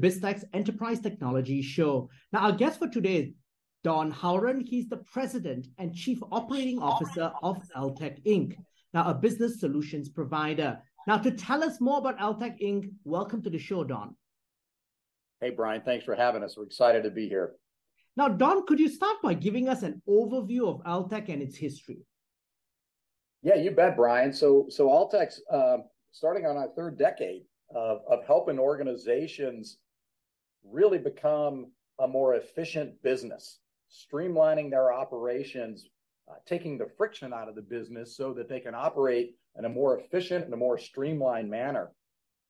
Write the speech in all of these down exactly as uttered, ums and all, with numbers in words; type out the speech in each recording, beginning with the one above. BizTech's Enterprise Technology Show. Now, our guest for today is Don Howren. He's the President and Chief Operating Officer of Altec Incorporated, now a business solutions provider. Now, to tell us more about Altec Incorporated, welcome to the show, Don. Hey, Brian. Thanks for having us. We're excited to be here. Now, Don, could you start by giving us an overview of Altec and its history? Yeah, you bet, Brian. So, so Altec's uh, starting on our third decade of, of helping organizations really become a more efficient business, streamlining their operations, uh, taking the friction out of the business so that they can operate in a more efficient and a more streamlined manner.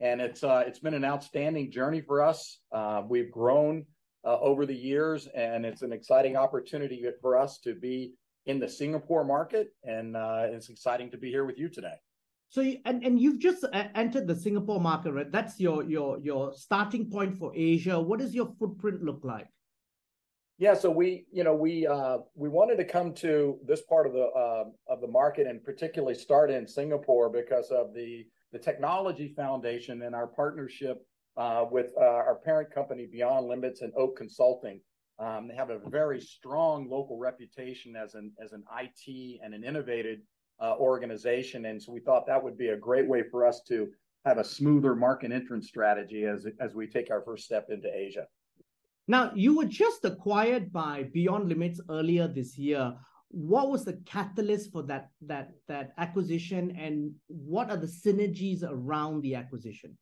And it's uh, it's been an outstanding journey for us. Uh, we've grown uh, over the years, and it's an exciting opportunity for us to be in the Singapore market, and uh, it's exciting to be here with you today. So, you, and and you've just entered the Singapore market, right? That's your your your starting point for Asia. What does your footprint look like? Yeah, so we you know we uh, we wanted to come to this part of the uh, of the market, and particularly start in Singapore because of the the technology foundation and our partnership uh, with uh, our parent company Beyond Limits and Oak Consulting. Um, they have a very strong local reputation as an as an I T and an innovative uh, organization, and so we thought that would be a great way for us to have a smoother market entrance strategy as as we take our first step into Asia. Now, you were just acquired by Beyond Limits earlier this year. What was the catalyst for that that that acquisition, and what are the synergies around the acquisition?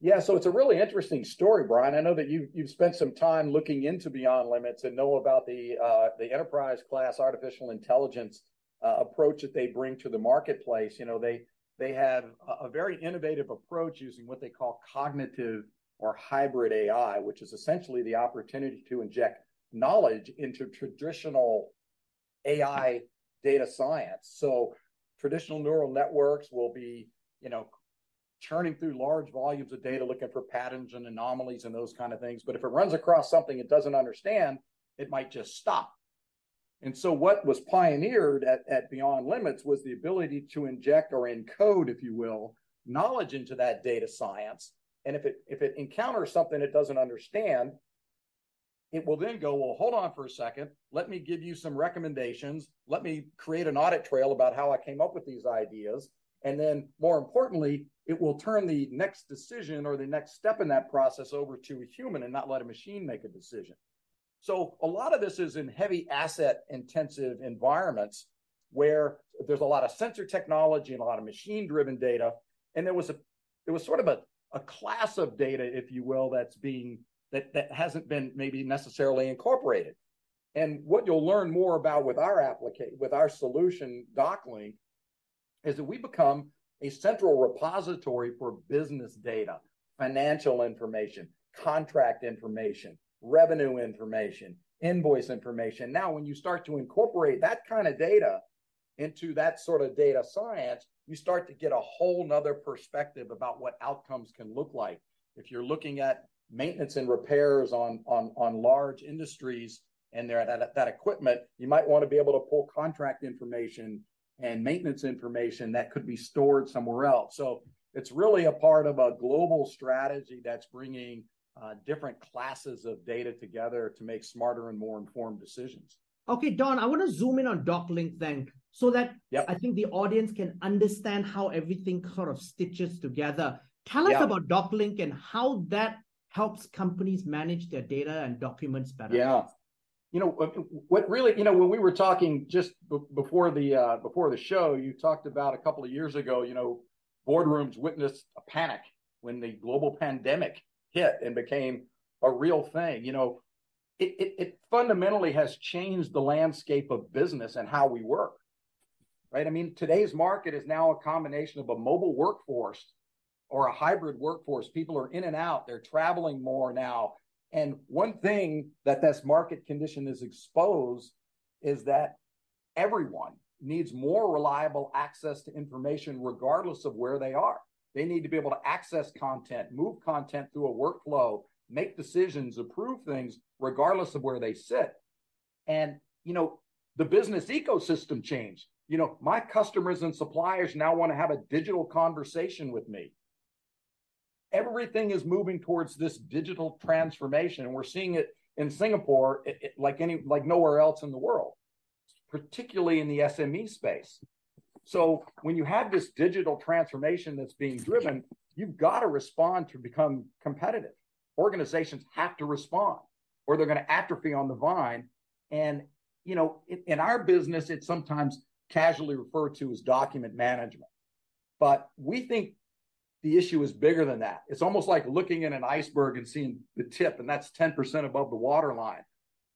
Yeah, so it's a really interesting story, Brian. I know that you you've spent some time looking into Beyond Limits and know about the uh, the enterprise class artificial intelligence uh, approach that they bring to the marketplace. You know, they they have a very innovative approach using what they call cognitive or hybrid A I, which is essentially the opportunity to inject knowledge into traditional A I data science. So traditional neural networks will be, you know, churning through large volumes of data, looking for patterns and anomalies and those kind of things. But if it runs across something it doesn't understand, it might just stop. And so what was pioneered at, at Beyond Limits was the ability to inject or encode, if you will, knowledge into that data science. And if it if it encounters something it doesn't understand, it will then go, well, hold on for a second. Let me give you some recommendations. Let me create an audit trail about how I came up with these ideas. And then, more importantly, it will turn the next decision or the next step in that process over to a human and not let a machine make a decision. So a lot of this is in heavy asset-intensive environments where there's a lot of sensor technology and a lot of machine-driven data. And there was a there was sort of a, a class of data, if you will, that's being that that hasn't been maybe necessarily incorporated. And what you'll learn more about with our application, with our solution, DocLink, is that we become a central repository for business data, financial information, contract information, revenue information, invoice information. Now, when you start to incorporate that kind of data into that sort of data science, you start to get a whole nother perspective about what outcomes can look like. If you're looking at maintenance and repairs on, on, on large industries and they're that, that equipment, you might want to be able to pull contract information and maintenance information that could be stored somewhere else. So it's really a part of a global strategy that's bringing uh, different classes of data together to make smarter and more informed decisions. Okay, Don, I want to zoom in on DocLink then, so that yep. I think the audience can understand how everything sort of stitches together. Tell us yep. about DocLink and how that helps companies manage their data and documents better. Yeah. You know, what really, you know, when we were talking just b- before the uh, before the show, you talked about a couple of years ago, you know, boardrooms witnessed a panic when the global pandemic hit and became a real thing. You know, it, it, it fundamentally has changed the landscape of business and how we work, right? I mean, today's market is now a combination of a mobile workforce or a hybrid workforce. People are in and out. They're traveling more now. And one thing that this market condition is exposed is that everyone needs more reliable access to information regardless of where they are. They need to be able to access content, move content through a workflow, make decisions, approve things regardless of where they sit. And, you know, the business ecosystem changed. You know, my customers and suppliers now want to have a digital conversation with me. everything is moving towards this digital transformation. And we're seeing it in Singapore it, it, like any like nowhere else in the world, particularly in the S M E space. So when you have this digital transformation that's being driven, you've got to respond to become competitive. Organizations have to respond, or they're going to atrophy on the vine. And, you know, in, in our business, it's sometimes casually referred to as document management. But we think the issue is bigger than that. It's almost like looking at an iceberg and seeing the tip, and that's ten percent above the waterline.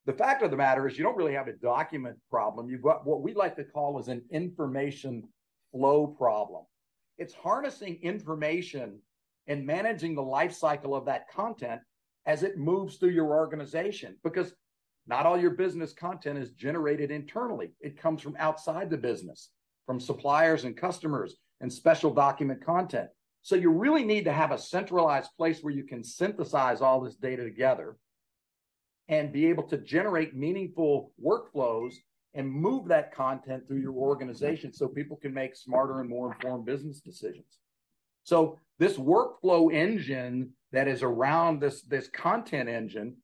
The fact of the matter is you don't really have a document problem. You've got what we like to call is an information flow problem. It's harnessing information and managing the life cycle of that content as it moves through your organization, because not all your business content is generated internally. It comes from outside the business, from suppliers and customers and special document content. So you really need to have a centralized place where you can synthesize all this data together and be able to generate meaningful workflows and move that content through your organization so people can make smarter and more informed business decisions. So this workflow engine that is around this, this content engine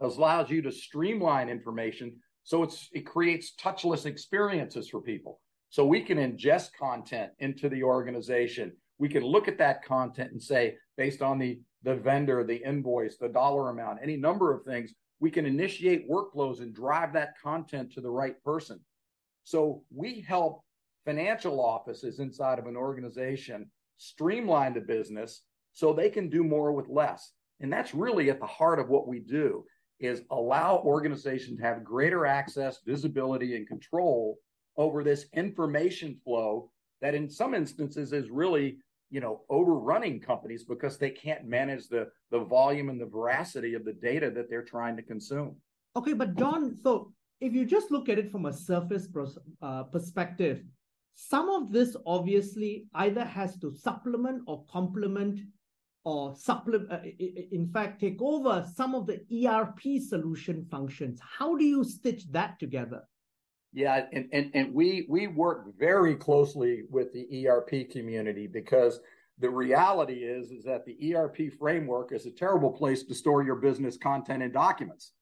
allows you to streamline information. So it's, it creates touchless experiences for people. So we can ingest content into the organization. We can look at that content and say, based on the the vendor, the invoice, the dollar amount, any number of things, we can initiate workflows and drive that content to the right person. So we help financial offices inside of an organization streamline the business so they can do more with less. And that's really at the heart of what we do, is allow organizations to have greater access, visibility, and control over this information flow that in some instances is really, you know, overrunning companies because they can't manage the, the volume and the veracity of the data that they're trying to consume. Okay, but Don, so if you just look at it from a surface pers- uh, perspective, some of this obviously either has to supplement or complement or supplement, uh, in fact, take over some of the E R P solution functions. How do you stitch that together? Yeah, and, and, and we we work very closely with the E R P community, because the reality is, is that the E R P framework is a terrible place to store your business content and documents,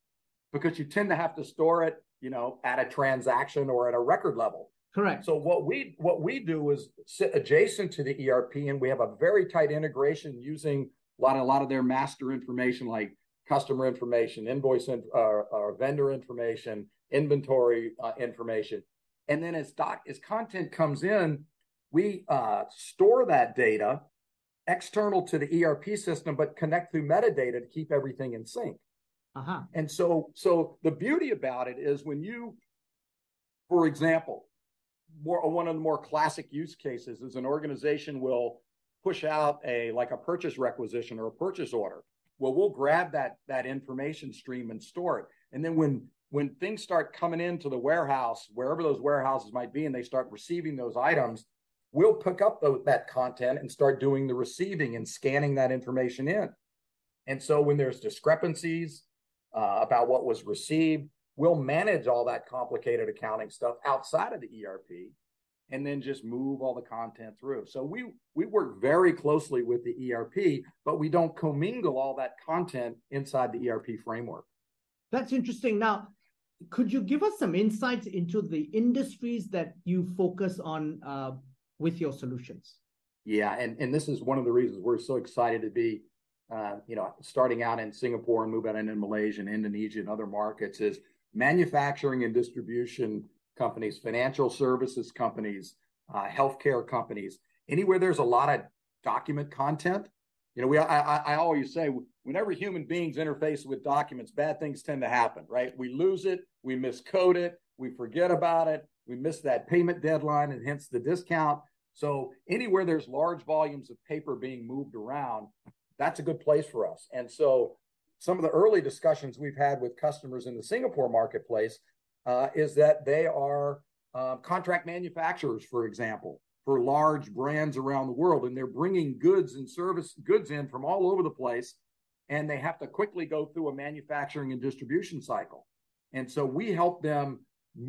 because you tend to have to store it, you know, at a transaction or at a record level. Correct. So what we what we do is sit adjacent to the E R P, and we have a very tight integration using a lot, a lot of their master information, like customer information, invoice, in, uh, uh, vendor information, inventory uh, information. And then as doc, as content comes in, we uh, store that data external to the E R P system, but connect through metadata to keep everything in sync. Uh-huh. And so, so the beauty about it is when you, for example, more, one of the more classic use cases is an organization will push out a, like a purchase requisition or a purchase order. Well, we'll grab that, that information stream and store it. And then when when things start coming into the warehouse, wherever those warehouses might be, and they start receiving those items, we'll pick up the, that content and start doing the receiving and scanning that information in. And so when there's discrepancies uh, about what was received, we'll manage all that complicated accounting stuff outside of the E R P and then just move all the content through. So we we work very closely with the E R P, but we don't commingle all that content inside the E R P framework. That's interesting. Now, could you give us some insights into the industries that you focus on uh, with your solutions? Yeah, and, and this is one of the reasons we're so excited to be, uh, you know, starting out in Singapore and moving out into Malaysia and Indonesia and other markets, is manufacturing and distribution companies, financial services companies, uh, healthcare companies, anywhere there's a lot of document content. You know, we I, I always say, whenever human beings interface with documents, bad things tend to happen, right? We lose it, we miscode it, we forget about it, we miss that payment deadline, and hence the discount. So anywhere there's large volumes of paper being moved around, that's a good place for us. And so some of the early discussions we've had with customers in the Singapore marketplace Uh, is that they are uh, contract manufacturers, for example, for large brands around the world, and they're bringing goods and service goods in from all over the place, and they have to quickly go through a manufacturing and distribution cycle. And so we help them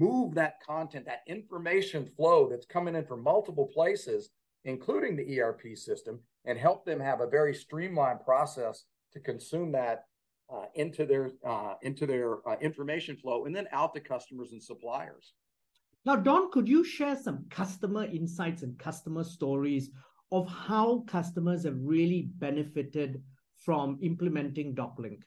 move that content, that information flow that's coming in from multiple places, including the E R P system, and help them have a very streamlined process to consume that uh, into their uh, into their uh, information flow and then out to customers and suppliers. Now, Don, could you share some customer insights and customer stories of how customers have really benefited from implementing DocLink?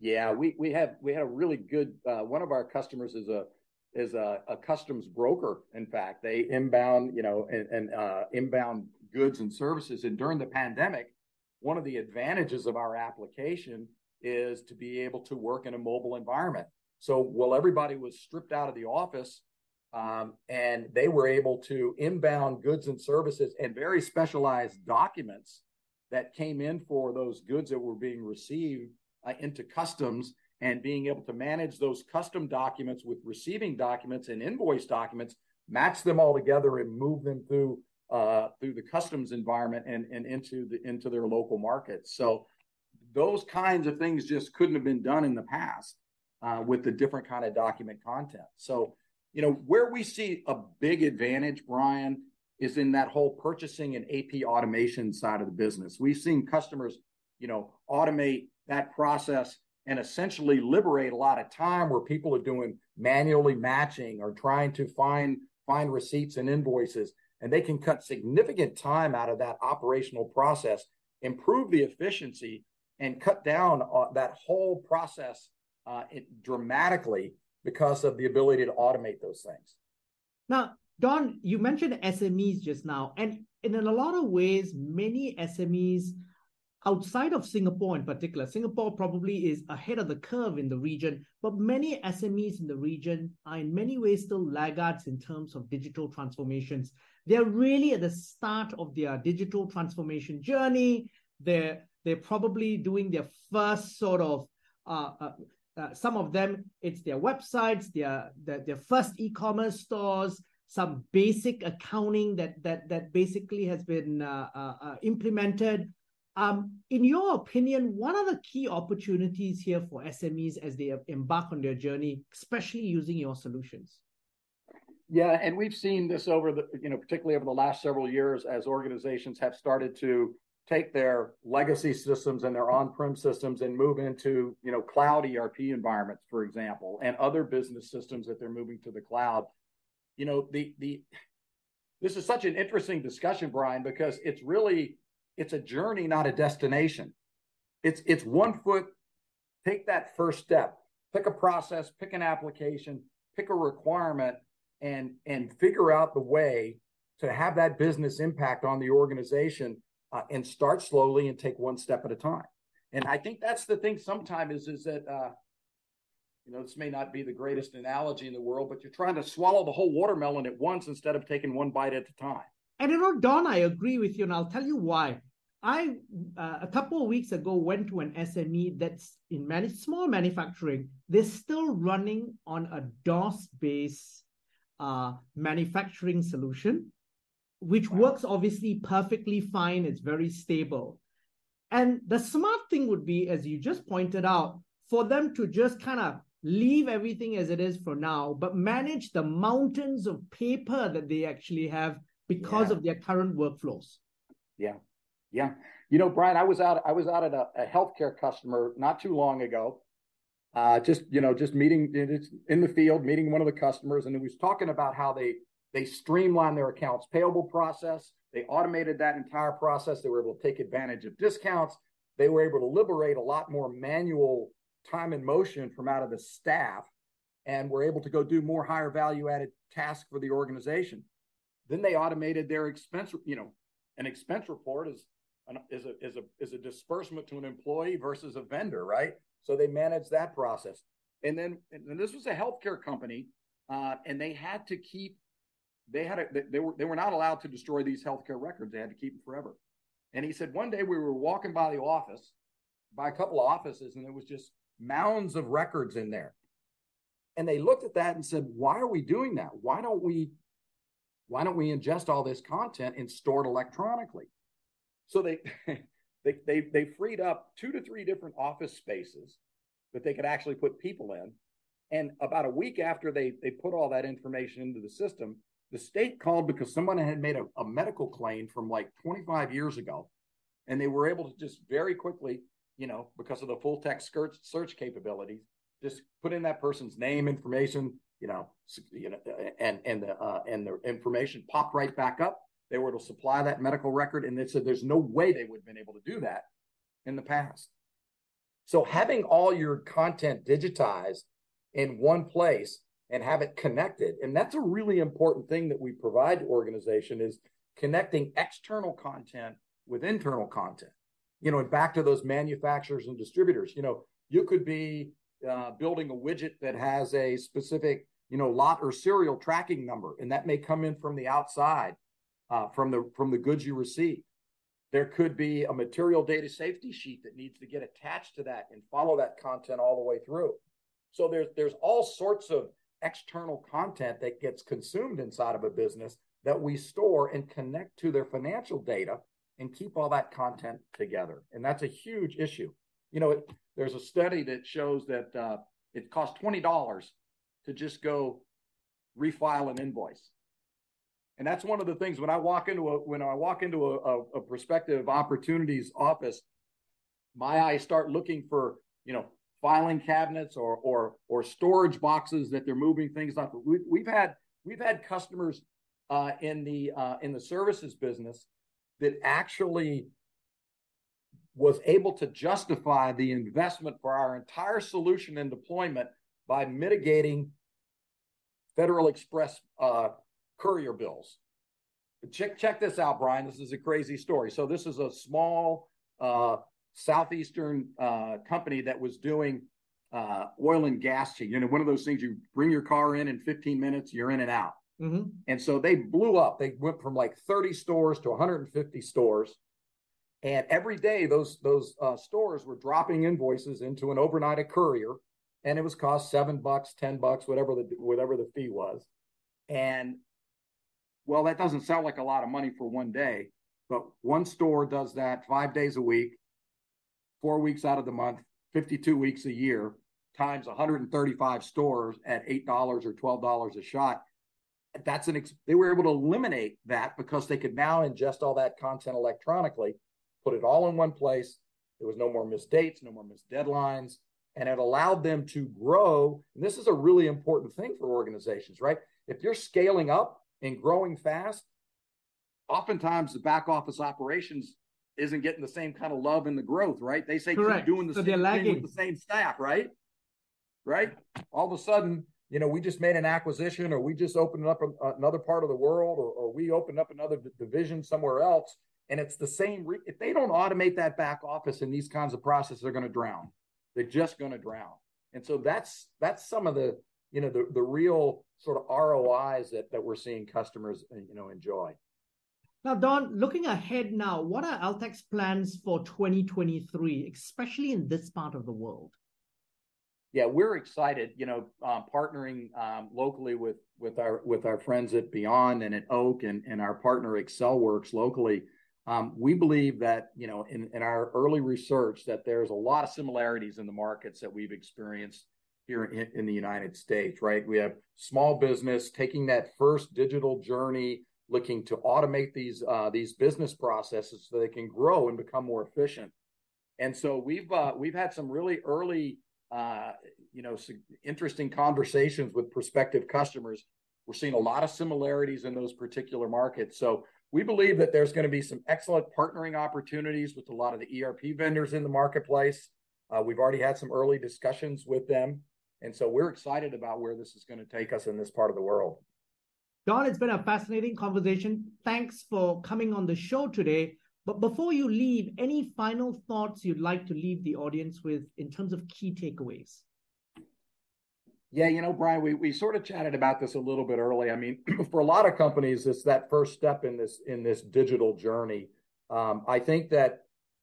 Yeah, we we have we had a really good uh, one of our customers is a is a, a customs broker. In fact, they inbound you know and, and uh, inbound goods and services. And during the pandemic, one of the advantages of our application is to be able to work in a mobile environment. So while everybody was stripped out of the office, um, and they were able to inbound goods and services and very specialized documents that came in for those goods that were being received uh, into customs, and being able to manage those custom documents with receiving documents and invoice documents, match them all together and move them through uh, through the customs environment and, and into the into their local markets. So those kinds of things just couldn't have been done in the past uh, with the different kind of document content. So, you know, where we see a big advantage, Brian, is in that whole purchasing and A P automation side of the business. We've seen customers, you know, automate that process and essentially liberate a lot of time where people are doing manually matching or trying to find find receipts and invoices. And they can cut significant time out of that operational process, improve the efficiency, and cut down uh, that whole process uh, dramatically because of the ability to automate those things. Now, Don, you mentioned S M Es just now, and in a lot of ways, many S M Es outside of Singapore in particular, Singapore probably is ahead of the curve in the region, but many S M Es in the region are in many ways still laggards in terms of digital transformations. They're really at the start of their digital transformation journey. They're, they're probably doing their first sort of, uh, uh, uh, some of them, it's their websites, their, their, their first e-commerce stores, some basic accounting that, that, that basically has been uh, uh, implemented. Um, in your opinion, what are the key opportunities here for S M Es as they embark on their journey, especially using your solutions? Yeah, and we've seen this over the, you know, particularly over the last several years as organizations have started to take their legacy systems and their on-prem systems and move into, you know, cloud E R P environments, for example, and other business systems that they're moving to the cloud. You know, the the this is such an interesting discussion, Brian, because it's really It's a journey, not a destination. It's it's one foot, take that first step, pick a process, pick an application, pick a requirement, and, and figure out the way to have that business impact on the organization uh, and start slowly and take one step at a time. And I think that's the thing sometimes is, is that, uh, you know, this may not be the greatest analogy in the world, but you're trying to swallow the whole watermelon at once instead of taking one bite at a time. And you know, Don, I agree with you, and I'll tell you why. I, uh, a couple of weeks ago, went to an S M E that's in manu- small manufacturing. They're still running on a DOS-based uh, manufacturing solution, which wow. works obviously perfectly fine. It's very stable. And the smart thing would be, as you just pointed out, for them to just kind of leave everything as it is for now, but manage the mountains of paper that they actually have because yeah. of their current workflows. Yeah. Yeah. You know, Brian, I was out, I was out at a, a healthcare customer not too long ago, uh, just, you know, just meeting in the field, meeting one of the customers. And he was talking about how they, they streamlined their accounts payable process. They automated that entire process. They were able to take advantage of discounts. They were able to liberate a lot more manual time and motion from out of the staff, and were able to go do more higher value added tasks for the organization. Then they automated their expense. You know, an expense report is an, is a is a is a disbursement to an employee versus a vendor, right? So they managed that process. And then, and this was a healthcare company, uh, and they had to keep. They had a, they were they were not allowed to destroy these healthcare records. They had to keep them forever. And he said one day we were walking by the office, by a couple of offices, and there was just mounds of records in there. And they looked at that and said, "Why are we doing that? Why don't we?" Why don't we ingest all this content and store it electronically? So they, they they they freed up two to three different office spaces that they could actually put people in. And about a week after they they put all that information into the system, The state called because someone had made a, a medical claim from like twenty-five years ago, and they were able to just very quickly, you know, because of the full text search capabilities, just put in that person's name, information, you know, you know, and and the uh, and the information popped right back up. They were to supply that medical record, and they said there's no way they would have been able to do that in the past. So having all your content digitized in one place and have it connected, and that's a really important thing that we provide to organization, is connecting external content with internal content. You know, and back to those manufacturers and distributors, you know, you could be uh, building a widget that has a specific, you know, lot or serial tracking number, and that may come in from the outside, uh, from the from the goods you receive. There could be a material data safety sheet that needs to get attached to that and follow that content all the way through. So there's there's all sorts of external content that gets consumed inside of a business that we store and connect to their financial data and keep all that content together. And that's a huge issue. You know, it, there's a study that shows that uh, it costs twenty dollars to just go refile an invoice. And that's one of the things when I walk into a when I walk into a, a, a prospective opportunities office, my eyes start looking for, you know, filing cabinets or or or storage boxes that they're moving things up. We've, we've had we've had customers uh, in the uh, in the services business that actually was able to justify the investment for our entire solution and deployment by mitigating Federal Express Uh, courier bills. Check check this out, Brian. This is a crazy story. So this is a small uh, southeastern uh, company that was doing uh, oil and gas. You know, one of those things you bring your car in in fifteen minutes, you're in and out. Mm-hmm. And so they blew up. They went from like thirty stores to one hundred fifty stores, and every day those those uh, stores were dropping invoices into an overnight courier, and it was cost seven bucks, ten bucks, whatever the whatever the fee was, and well, that doesn't sound like a lot of money for one day, but one store does that five days a week, four weeks out of the month, fifty-two weeks a year, times one hundred thirty-five stores at eight dollars or twelve dollars a shot. That's an ex- they were able to eliminate that because they could now ingest all that content electronically, put it all in one place. There was no more missed dates, no more missed deadlines, and it allowed them to grow. And this is a really important thing for organizations, right? If you're scaling up and growing fast, oftentimes the back office operations isn't getting the same kind of love in the growth, right? They say Correct. Keep doing the so same thing with the same staff, right? Right? All of a sudden, you know, we just made an acquisition, or we just opened up a, another part of the world, or, or we opened up another d- division somewhere else, and it's the same. Re- if they don't automate that back office and these kinds of processes, they're going to drown. They're just going to drown. And so that's that's some of the, you know, the the real sort of R O Is that, that we're seeing customers, you know, enjoy. Now, Don, looking ahead now, what are Altec's plans for twenty twenty-three, especially in this part of the world? Yeah, we're excited, you know, um, partnering um, locally with with our with our friends at Beyond and at Oak and, and our partner ExcelWorks locally. Um, we believe that, you know, in, in our early research that there's a lot of similarities in the markets that we've experienced here in the United States, right? We have small business taking that first digital journey, looking to automate these uh, these business processes so they can grow and become more efficient. And so we've uh, we've had some really early, uh, you know, interesting conversations with prospective customers. We're seeing a lot of similarities in those particular markets. So we believe that there's going to be some excellent partnering opportunities with a lot of the E R P vendors in the marketplace. Uh, we've already had some early discussions with them. And so we're excited about where this is going to take us in this part of the world. Don, it's been a fascinating conversation. Thanks for coming on the show today. But before you leave, any final thoughts you'd like to leave the audience with in terms of key takeaways? Yeah, you know, Brian, we, we sort of chatted about this a little bit early. I mean, for a lot of companies, it's that first step in this in this digital journey. Um, I think that,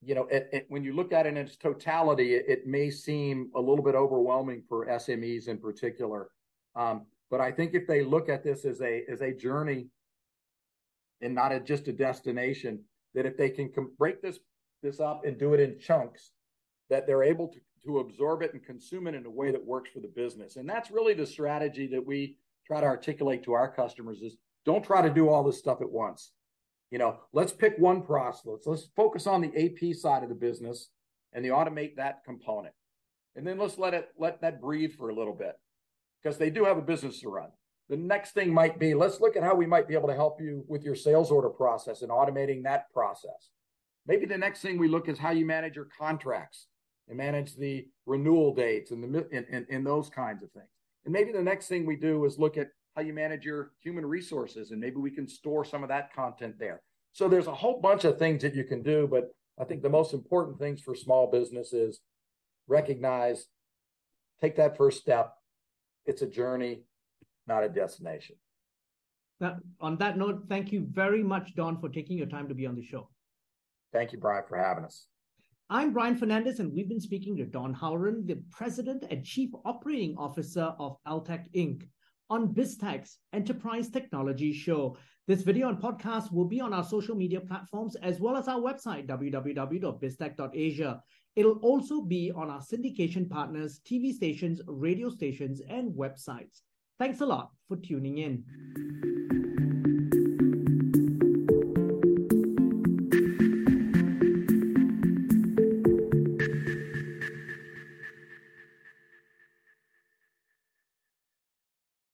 you know, it, it, when you look at it in its totality, it, it may seem a little bit overwhelming for S M Es in particular. Um, but I think if they look at this as a as a journey and not a, just a destination, that if they can com- break this this up and do it in chunks, that they're able to, to absorb it and consume it in a way that works for the business. And that's really the strategy that we try to articulate to our customers is Don't try to do all this stuff at once. You know, let's pick one process. Let's, let's focus on the A P side of the business and the automate that component. And then let's let it, let that breathe for a little bit, because they do have a business to run. The next thing might be, let's look at how we might be able to help you with your sales order process and automating that process. Maybe the next thing we look is how you manage your contracts and manage the renewal dates and, the, and, and, and those kinds of things. And maybe the next thing we do is look at how you manage your human resources, and maybe we can store some of that content there. So there's a whole bunch of things that you can do, but I think the most important things for small business is recognize, take that first step. It's a journey, not a destination. Now, on that note, thank you very much, Don, for taking your time to be on the show. Thank you, Brian, for having us. I'm Brian Fernandez, and we've been speaking to Don Howren, the President and Chief Operating Officer of Altec Incorporated on BizTech's Enterprise Technology Show. This video and podcast will be on our social media platforms as well as our website, w w w dot biztech dot asia. It'll also be on our syndication partners, T V stations, radio stations, and websites. Thanks a lot for tuning in.